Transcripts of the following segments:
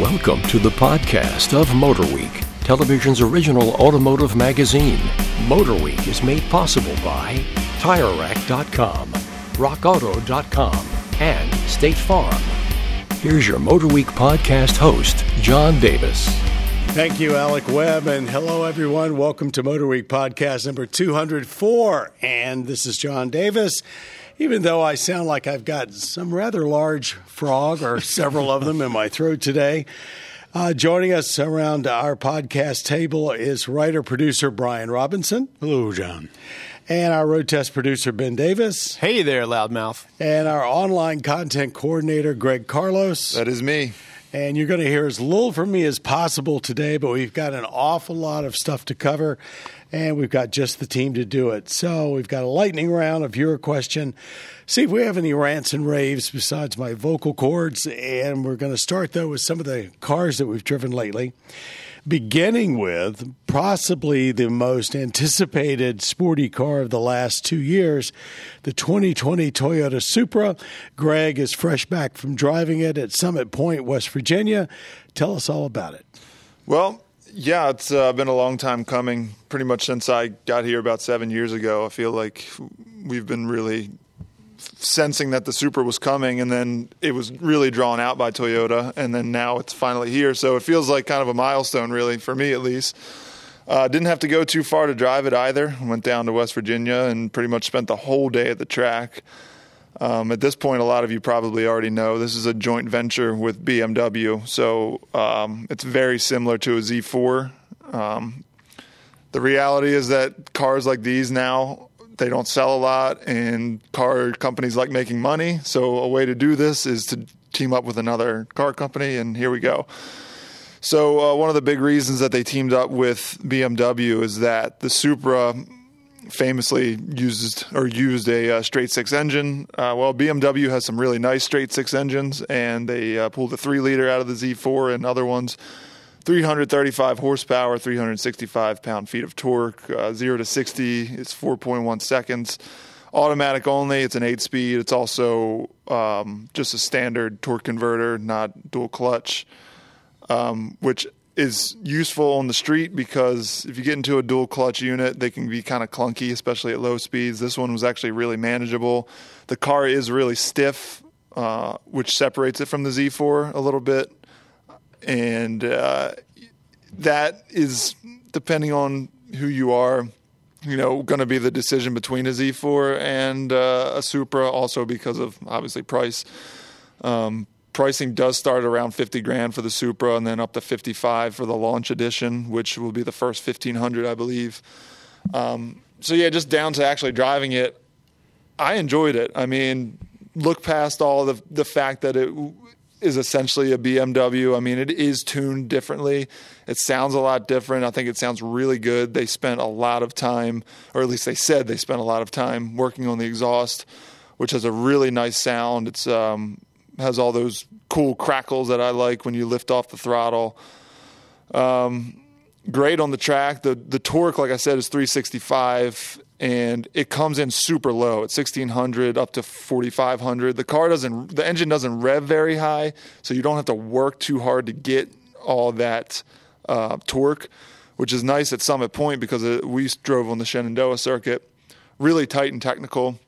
Welcome to the podcast of MotorWeek, television's original automotive magazine. MotorWeek is made possible by TireRack.com, RockAuto.com, and State Farm. Here's your MotorWeek podcast host, John Davis. Thank you, Alec Webb, and hello, everyone. Welcome to MotorWeek podcast number 204, and this is John Davis. Even though I sound like I've got some rather large frog or several of them in my throat today, joining us around our podcast table is writer-producer Brian Robinson. Hello, John. And our road test producer, Ben Davis. Hey there, loudmouth. And our online content coordinator, Greg Carlos. That is me. And you're going to hear as little from me as possible today, but we've got an awful lot of stuff to cover. And we've got just the team to do it. So we've got a lightning round of your question. See if we have any rants and raves besides my vocal cords. And we're going to start, though, with some of the cars that we've driven lately, beginning with possibly the most anticipated sporty car of the last 2 years, the 2020 Toyota Supra. Greg is fresh back from driving it at Summit Point, West Virginia. Tell us all about it. Well, yeah, it's been a long time coming, pretty much since I got here about 7 years ago. I feel like we've been really sensing that the Supra was coming, and then it was really drawn out by Toyota, and then now it's finally here. So it feels like kind of a milestone, really, for me at least. Didn't have to go too far to drive it either. Went down to West Virginia and pretty much spent the whole day at the track. At this point, a lot of you probably already know this is a joint venture with BMW, so it's very similar to a Z4. The reality is that cars like these now, they don't sell a lot, and car companies like making money, so a way to do this is to team up with another car company, and here we go. So one of the big reasons that they teamed up with BMW is that the Supra famously used a straight six engine. Well, BMW has some really nice straight six engines, and they pulled a 3-liter out of the Z4 and other ones. 335 horsepower, 365 pound-feet of torque. 0 to 60 is 4.1 seconds. Automatic only. It's an 8-speed. It's also just a standard torque converter, not dual clutch, which is useful on the street because if you get into a dual clutch unit, they can be kind of clunky, especially at low speeds. This one was actually really manageable. The car is really stiff, which separates it from the Z4 a little bit. And that is, depending on who you are, you know, going to be the decision between a Z4 and a Supra, also because of, obviously, price. Pricing does start around $50,000 for the Supra and then up to $55,000 for the launch edition, which will be the first 1,500, I believe. So, yeah, just down to actually driving it, I enjoyed it. I mean, look past all the fact that it is essentially a BMW. I mean, it is tuned differently. It sounds a lot different. I think it sounds really good. They spent a lot of time, or at least they said they spent a lot of time working on the exhaust, which has a really nice sound. It's has all those cool crackles that I like when you lift off the throttle. Great on the track. The torque, like I said, is 365, and it comes in super low at 1,600 up to 4,500. The engine doesn't rev very high, so you don't have to work too hard to get all that torque, which is nice at Summit Point because we drove on the Shenandoah circuit. Really tight and technical,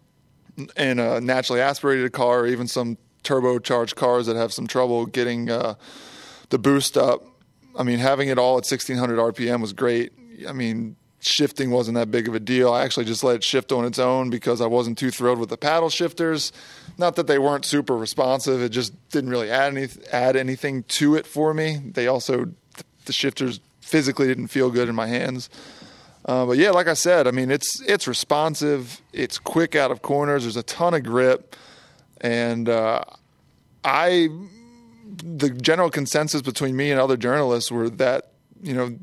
and a naturally aspirated car, even some turbocharged cars that have some trouble getting the boost up. I mean, having it all at 1,600 RPM was great. I mean, shifting wasn't that big of a deal. I actually just let it shift on its own because I wasn't too thrilled with the paddle shifters. Not that they weren't super responsive. It just didn't really add anything to it for me. They also, the shifters physically didn't feel good in my hands. But yeah, like I said, I mean, it's responsive. It's quick out of corners. There's a ton of grip. And the general consensus between me and other journalists were that, you know,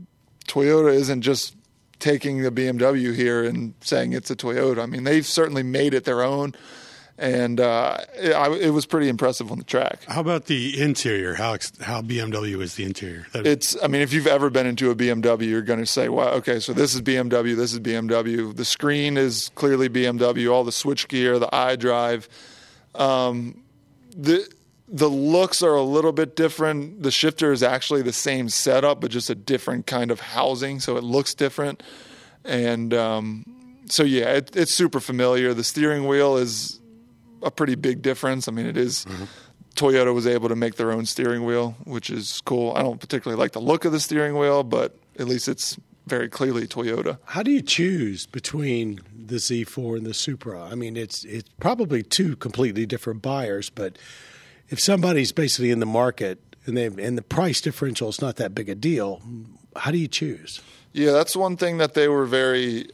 Toyota isn't just taking the BMW here and saying it's a Toyota. I mean, they've certainly made it their own, and it was pretty impressive on the track. How about the interior? How BMW is the interior? I mean, if you've ever been into a BMW, you're going to say, wow, okay, so this is BMW, this is BMW. The screen is clearly BMW, all the switchgear, the iDrive. The looks are a little bit different. The shifter is actually the same setup, but just a different kind of housing, so it looks different. And so, yeah, it's super familiar. The steering wheel is a pretty big difference. I mean, it is mm-hmm. Toyota was able to make their own steering wheel, which is cool. I don't particularly like the look of the steering wheel, but at least it's very clearly Toyota. How do you choose between the Z4 and the Supra? I mean, it's probably two completely different buyers, but if somebody's basically in the market and the price differential is not that big a deal, how do you choose? Yeah, that's one thing that they were very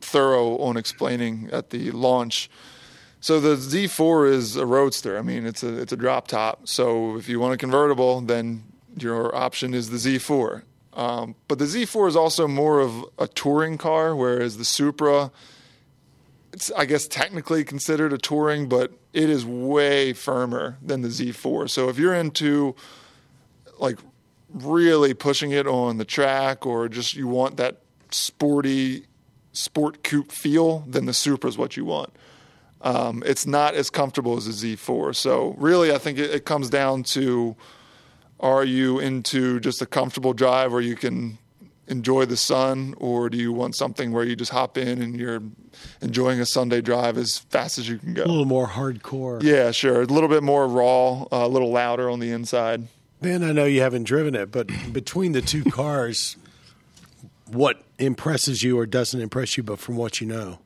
thorough on explaining at the launch. So the Z4 is a roadster. I mean, it's a drop top. So if you want a convertible, then your option is the Z4. But the Z4 is also more of a touring car, whereas the Supra, it's, I guess, technically considered a touring, but it is way firmer than the Z4. So if you're into, like, really pushing it on the track or just you want that sporty, sport coupe feel, then the Supra is what you want. It's not as comfortable as a Z4. So really, I think it comes down to, are you into just a comfortable drive where you can enjoy the sun, or do you want something where you just hop in and you're enjoying a Sunday drive as fast as you can go? A little more hardcore. Yeah, sure. A little bit more raw, a little louder on the inside. Ben, I know you haven't driven it, but between the two cars, what impresses you or doesn't impress you, but from what you know?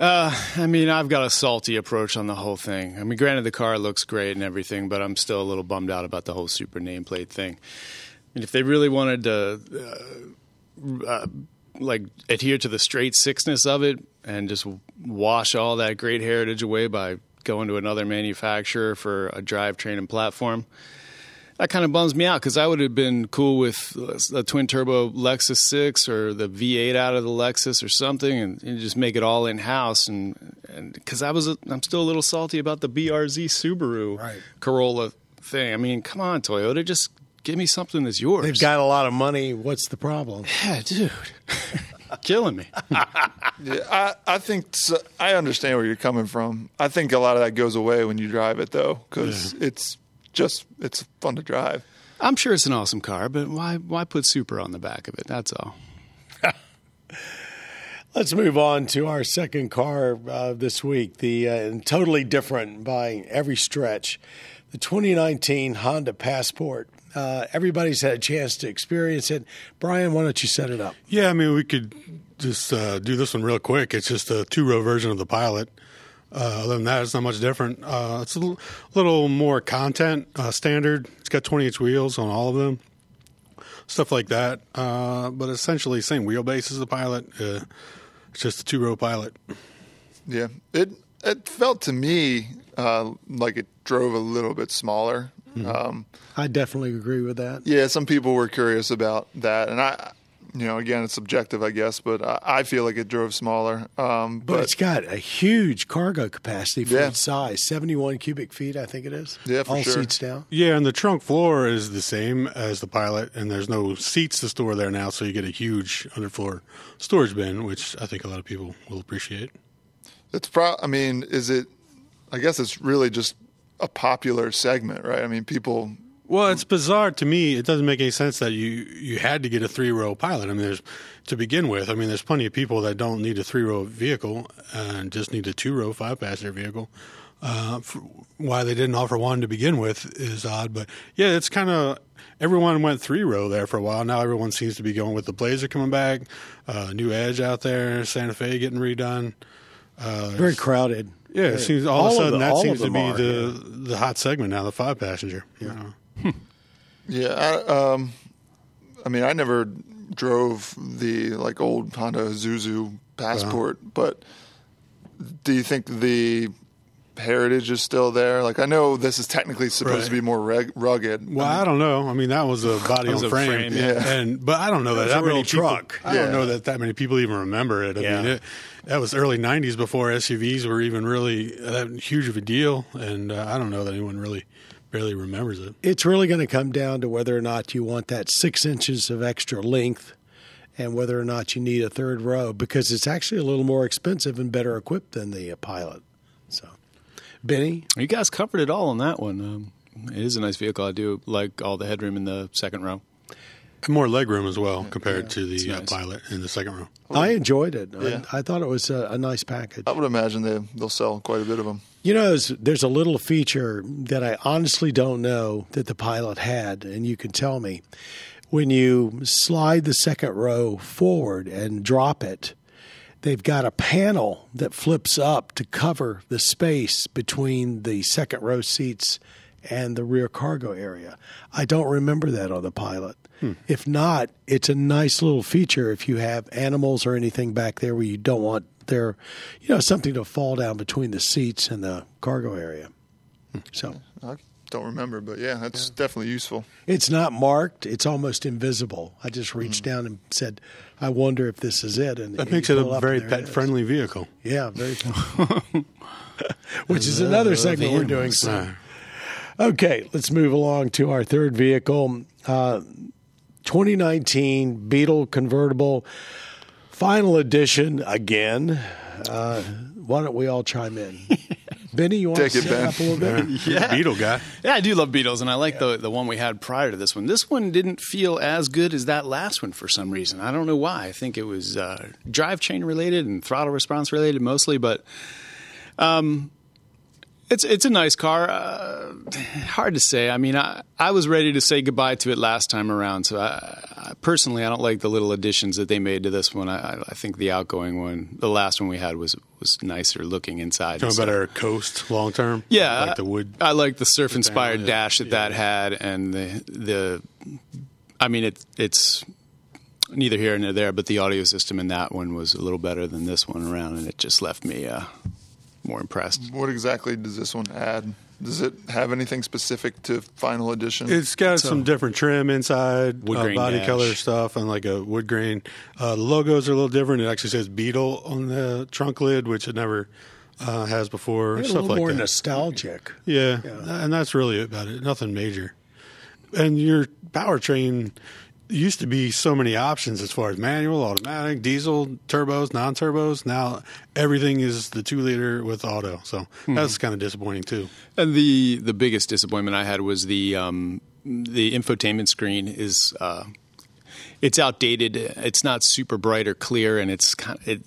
I mean, I've got a salty approach on the whole thing. I mean, granted, the car looks great and everything, but I'm still a little bummed out about the whole Supra nameplate thing. And if they really wanted to like adhere to the straight sixness of it and just wash all that great heritage away by going to another manufacturer for a drivetrain and platform, that kind of bums me out, because I would have been cool with a twin-turbo Lexus 6 or the V8 out of the Lexus or something, and just make it all in-house. And because I'm still a little salty about the BRZ Subaru right. Corolla thing. I mean, come on, Toyota, just give me something that's yours. They've got a lot of money. What's the problem? Yeah, dude. Killing me. Yeah, I think so. I understand where you're coming from. I think a lot of that goes away when you drive it, though, because it's fun to drive. I'm sure it's an awesome car, but why put Supra on the back of it? That's all. Let's move on to our second car this week, the totally different by every stretch, the 2019 Honda Passport. Everybody's had a chance to experience it. Brian, why don't you set it up? Yeah, I mean, we could just do this one real quick. It's just a two-row version of the Pilot. Other than that, it's not much different. It's a little more content standard. It's got 20-inch wheels on all of them, stuff like that. But essentially, same wheelbase as the Pilot. It's just a two-row Pilot. Yeah, it felt to me like it drove a little bit smaller. Mm-hmm. I definitely agree with that. Yeah, some people were curious about that, and I. You know, again, it's subjective, I guess, but I feel like it drove smaller. But it's got a huge cargo capacity for its size, 71 cubic feet, I think it is. Yeah, for sure. All seats down. Yeah, and the trunk floor is the same as the Pilot, and there's no seats to store there now, so you get a huge underfloor storage bin, which I think a lot of people will appreciate. It's I mean, I guess it's really just a popular segment, right? I mean, people... Well, it's bizarre to me. It doesn't make any sense that you had to get a three-row Pilot. I mean, to begin with, I mean, there's plenty of people that don't need a three-row vehicle and just need a two-row five-passenger vehicle. Why they didn't offer one to begin with is odd. But, yeah, it's kind of – everyone went three-row there for a while. Now everyone seems to be going with the Blazer coming back, new Edge out there, Santa Fe getting redone. Very crowded. Yeah, it seems all of a sudden that seems to be the hot segment now, the five-passenger. Yeah. You know? Yeah, I mean, I never drove the like old Honda Isuzu Passport, but do you think the heritage is still there? Like, I know this is technically supposed to be more rugged. Well, I don't know. I mean, that was a body on frame. Yeah. But I don't know that many truck. People, I don't know that many people even remember it. I mean, that was early 90s before SUVs were even really that huge of a deal, and I don't know that anyone really – barely remembers it. It's really going to come down to whether or not you want that 6 inches of extra length and whether or not you need a third row, because it's actually a little more expensive and better equipped than the Pilot. So, Benny? You guys covered it all on that one. It is a nice vehicle. I do like all the headroom in the second row. And more legroom as well compared to the nice. Pilot in the second row. I enjoyed it. Yeah. I thought it was a nice package. I would imagine they'll sell quite a bit of them. You know, there's a little feature that I honestly don't know that the Pilot had, and you can tell me. When you slide the second row forward and drop it, they've got a panel that flips up to cover the space between the second row seats and the rear cargo area. I don't remember that on the Pilot. If not, it's a nice little feature if you have animals or anything back there where you don't want their, something to fall down between the seats and the cargo area. So I don't remember, but that's definitely useful. It's not marked. It's almost invisible. I just reached down and said, I wonder if this is it. And that makes it a very pet-friendly vehicle. Yeah, very friendly. Which is another segment we're doing soon. Okay, let's move along to our third vehicle. 2019 Beetle convertible, final edition again. Why don't we all chime in? Benny, you want to set up a little bit? Yeah. Beetle guy. Yeah, I do love Beetles, and I like the one we had prior to this one. This one didn't feel as good as that last one for some reason. I don't know why. I think it was drive chain related and throttle response related mostly, but It's a nice car. Hard to say. I mean, I was ready to say goodbye to it last time around. So I personally, I don't like the little additions that they made to this one. I think the outgoing one, the last one we had, was nicer looking inside. Talking about our Coast long term? Yeah. Like the wood. I like the surf-inspired dash that had. And it's neither here nor there, but the audio system in that one was a little better than this one around. And it just left me more impressed. What exactly does this one add? Does it have anything specific to Final Edition? It's got some different trim inside, body color stuff, and like a wood grain. The logos are a little different. It actually says Beetle on the trunk lid, which it never has before. Stuff a little like more that. Nostalgic. Yeah, and that's really about it. Nothing major. And your powertrain used to be so many options as far as manual, automatic, diesel, turbos, non-turbos. Now everything is the 2-liter with auto. So that's kind of disappointing too. And the biggest disappointment I had was the infotainment screen is it's outdated. It's not super bright or clear, and it's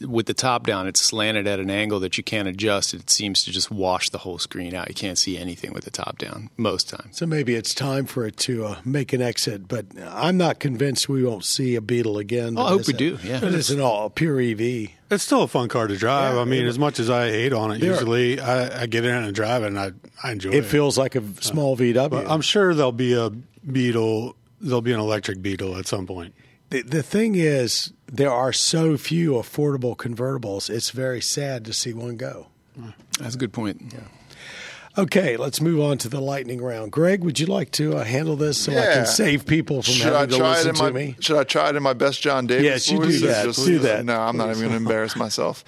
with the top down, it's slanted at an angle that you can't adjust. It seems to just wash the whole screen out. You can't see anything with the top down most times. So maybe it's time for it to make an exit, but I'm not convinced we won't see a Beetle again. I hope we do. Yeah, but it's an all-pure EV. It's still a fun car to drive. Yeah, I mean, as much as I hate on it, usually I get in and drive it, and I enjoy it. It feels like a small VW. I'm sure there'll be a Beetle. There'll be an electric Beetle at some point. The thing is, there are so few affordable convertibles, it's very sad to see one go. That's a good point. Yeah. Okay, let's move on to the lightning round. Greg, would you like to handle this I can save people from having to listen to me? Should I try it in my best John Davis? Yes, you do that. Do that. No, I'm not even going to embarrass myself.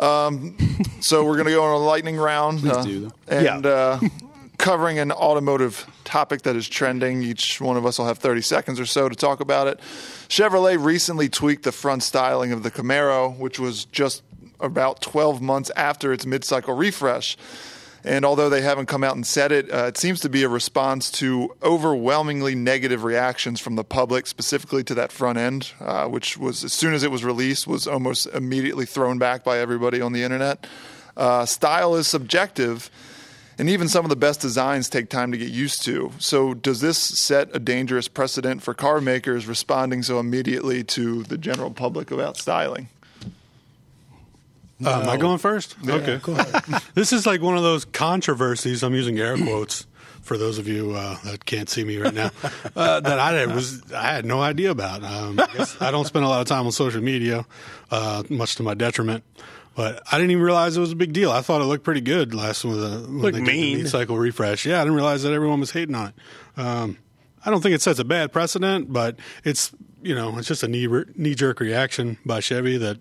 So we're going to go on a lightning round. Please do. And covering an automotive topic that is trending. Each one of us will have 30 seconds or so to talk about it. Chevrolet recently tweaked the front styling of the Camaro, which was just about 12 months after its mid-cycle refresh. And although they haven't come out and said it, it seems to be a response to overwhelmingly negative reactions from the public, specifically to that front end, which was, as soon as it was released, was almost immediately thrown back by everybody on the internet. Style is subjective, and even some of the best designs take time to get used to. So does this set a dangerous precedent for car makers responding so immediately to the general public about styling? No. Am I going first? Yeah, okay. Go ahead. This is like one of those controversies. I'm using air quotes for those of you that can't see me right now, that I had no idea about. I guess I don't spend a lot of time on social media, much to my detriment. But I didn't even realize it was a big deal. I thought it looked pretty good last one. Looked mean. The mid-cycle refresh. Yeah, I didn't realize that everyone was hating on it. I don't think it sets a bad precedent, but it's just a knee-jerk reaction by Chevy that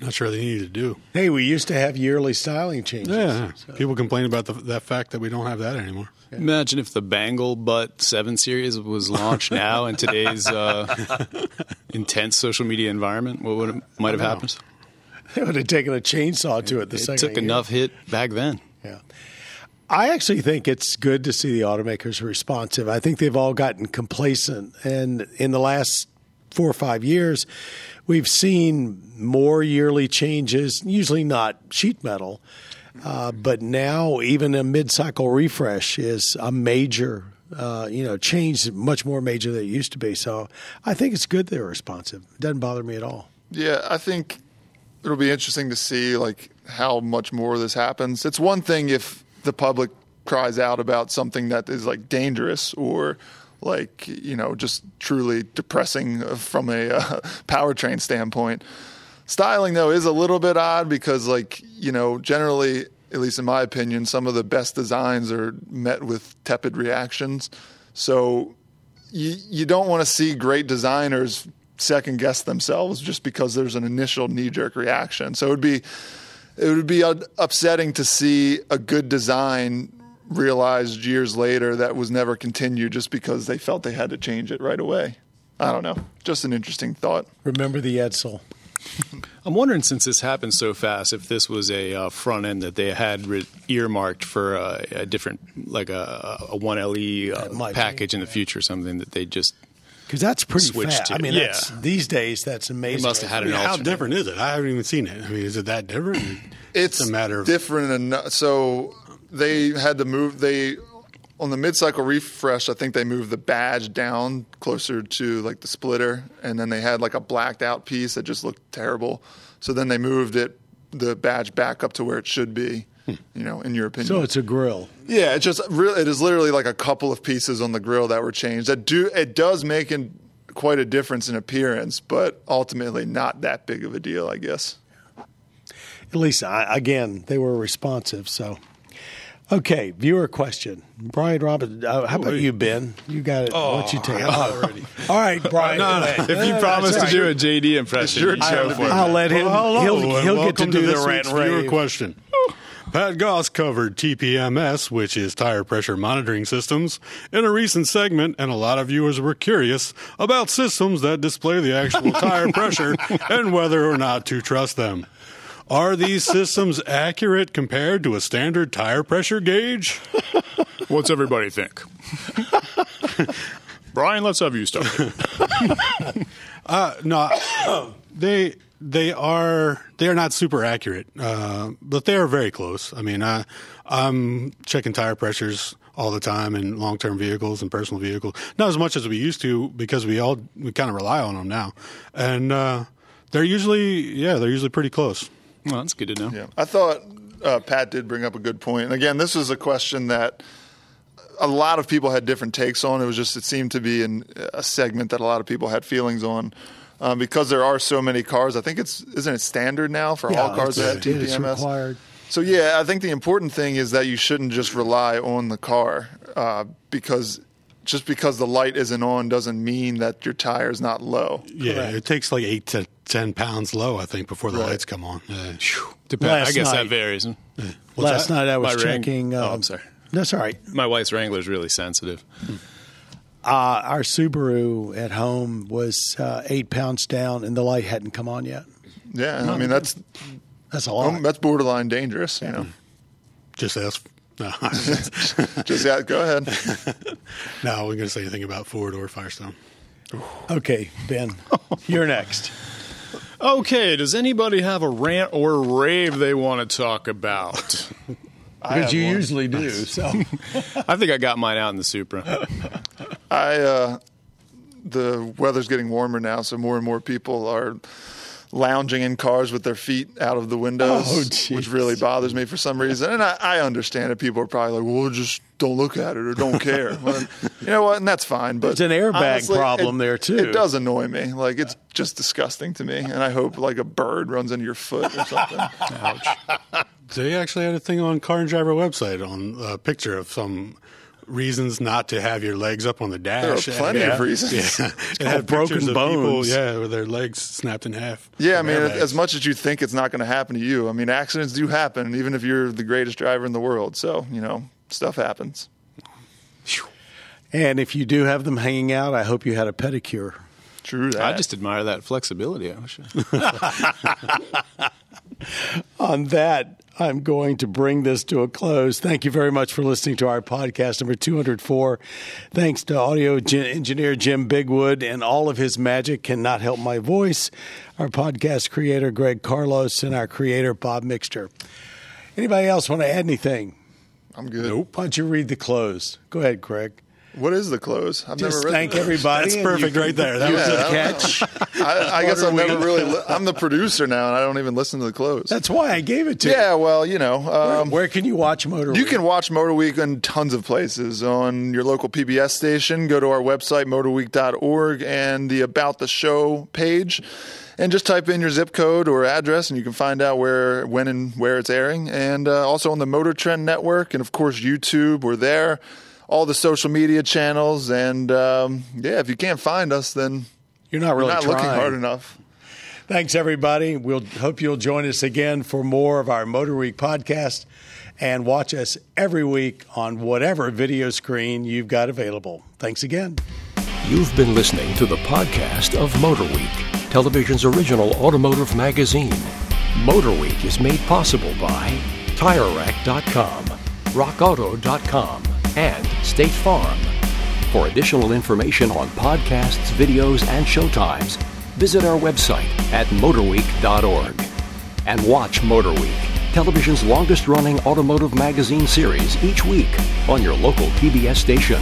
I'm not sure they needed to do. Hey, we used to have yearly styling changes. Yeah, so. People complain about that fact that we don't have that anymore. Yeah. Imagine if the Bangle Butt 7 Series was launched now in today's intense social media environment. What might have happened? They would have taken a chainsaw to it. It took enough hit back then. Yeah, I actually think it's good to see the automakers responsive. I think they've all gotten complacent. And in the last 4 or 5 years, we've seen more yearly changes, usually not sheet metal. But now even a mid-cycle refresh is a major change, much more major than it used to be. So I think it's good they're responsive. It doesn't bother me at all. Yeah, I think it'll be interesting to see like how much more of this happens. It's one thing if the public cries out about something that is like dangerous or like, you know, just truly depressing from a powertrain standpoint. Styling, though, is a little bit odd because, like, you know, generally, at least in my opinion, some of the best designs are met with tepid reactions. So you don't want to see great designers second guess themselves just because there's an initial knee-jerk reaction. So it would be upsetting to see a good design realized years later that was never continued just because they felt they had to change it right away. I don't know. Just an interesting thought. Remember the Edsel. I'm wondering, since this happened so fast, if this was a front end that they had earmarked for a different, like a 1LE package in the future, something that they just because that's pretty fast. To. I mean, that's, these days, that's amazing. They must have had an alternate. How different is it? I haven't even seen it. I mean, is it that different? It's a matter of different enough. So they had to move. They on the mid-cycle refresh, I think they moved the badge down closer to like the splitter, and then they had like a blacked-out piece that just looked terrible. So then they moved the badge back up to where it should be. You know, in your opinion. So it's a grill. Yeah, it's just really, it is literally like a couple of pieces on the grill that were changed. It does make quite a difference in appearance, but ultimately not that big of a deal, I guess. At least, again, they were responsive. So, okay, viewer question, Brian Robinson. How about you, Ben? You got it. Oh, what you take? Already. All right, Brian. No. If you promise to do a JD impression, your show for I'll let him. Well, he'll get to do the rant viewer question. Pat Goss covered TPMS, which is tire pressure monitoring systems, in a recent segment, and a lot of viewers were curious about systems that display the actual tire pressure and whether or not to trust them. Are these systems accurate compared to a standard tire pressure gauge? What's everybody think? Brian, let's have you start. No, They are not super accurate, but they are very close. I mean, I'm checking tire pressures all the time in long-term vehicles and personal vehicles. Not as much as we used to because we kind of rely on them now. And they're usually pretty close. Well, that's good to know. Yeah. I thought Pat did bring up a good point. And again, this is a question that a lot of people had different takes on. It was just it seemed to be in a segment that a lot of people had feelings on. Because there are so many cars, I think isn't it standard now for all cars that have TPMS? It's required. So yeah, I think the important thing is that you shouldn't just rely on the car because just because the light isn't on doesn't mean that your tire is not low. Yeah, correct. It takes like 8 to 10 pounds low, I think, before the lights come on. Depends. I guess that varies. Last night I was checking. Oh, I'm sorry. That's all right. My wife's Wrangler is really sensitive. Our Subaru at home was 8 pounds down, and the light hadn't come on yet. Yeah, I mean that's a lot. That's borderline dangerous, you know. Just ask. No. Just ask. Go ahead. No, we're going to say anything about Ford or Firestone. Okay, Ben, you're next. Okay, does anybody have a rant or rave they want to talk about? Because you usually do. Nice. So I think I got mine out in the Supra. The weather's getting warmer now, so more and more people are lounging in cars with their feet out of the windows, which really bothers me for some reason. And I understand that people are probably like, well, just don't look at it or don't care. Well, you know what? And that's fine. But it's an airbag honestly, problem there, too. It does annoy me. Like, it's just disgusting to me. And I hope, like, a bird runs into your foot or something. Ouch. They actually had a thing on Car and Driver website on a picture of some reasons not to have your legs up on the dash. There are plenty of reasons. Yeah. It had broken bones. People, with their legs snapped in half. Yeah, I mean, as much as you think it's not going to happen to you, I mean, accidents do happen, even if you're the greatest driver in the world. So, you know, stuff happens. And if you do have them hanging out, I hope you had a pedicure. True that. I just admire that flexibility. I wish. On that, I'm going to bring this to a close. Thank you very much for listening to our podcast number 204. Thanks to audio engineer Jim Bigwood and all of his magic. Cannot help my voice. Our podcast creator, Greg Carlos, and our creator, Bob Mixter. Anybody else want to add anything? I'm good. Nope. Why don't you read the close? Go ahead, Greg. What is the close? I've just never read thank everybody. That's perfect right there. That was a catch. I guess I've never really – I'm the producer now, and I don't even listen to the close. That's why I gave it to you. Yeah, well, you know. Where can you watch MotorWeek? You can watch MotorWeek in tons of places. On your local PBS station, go to our website, MotorWeek.org, and the About the Show page. And just type in your zip code or address, and you can find out where, when, and where it's airing. And also on the Motor Trend Network and, of course, YouTube. We're there. All the social media channels, and yeah, if you can't find us, then you're not really looking hard enough. Thanks, everybody. We'll hope you'll join us again for more of our MotorWeek podcast, and watch us every week on whatever video screen you've got available. Thanks again. You've been listening to the podcast of MotorWeek, television's original automotive magazine. MotorWeek is made possible by TireRack.com, RockAuto.com, and State Farm. For additional information on podcasts, videos, and showtimes, visit our website at MotorWeek.org. And watch MotorWeek, television's longest-running automotive magazine series, each week on your local PBS station.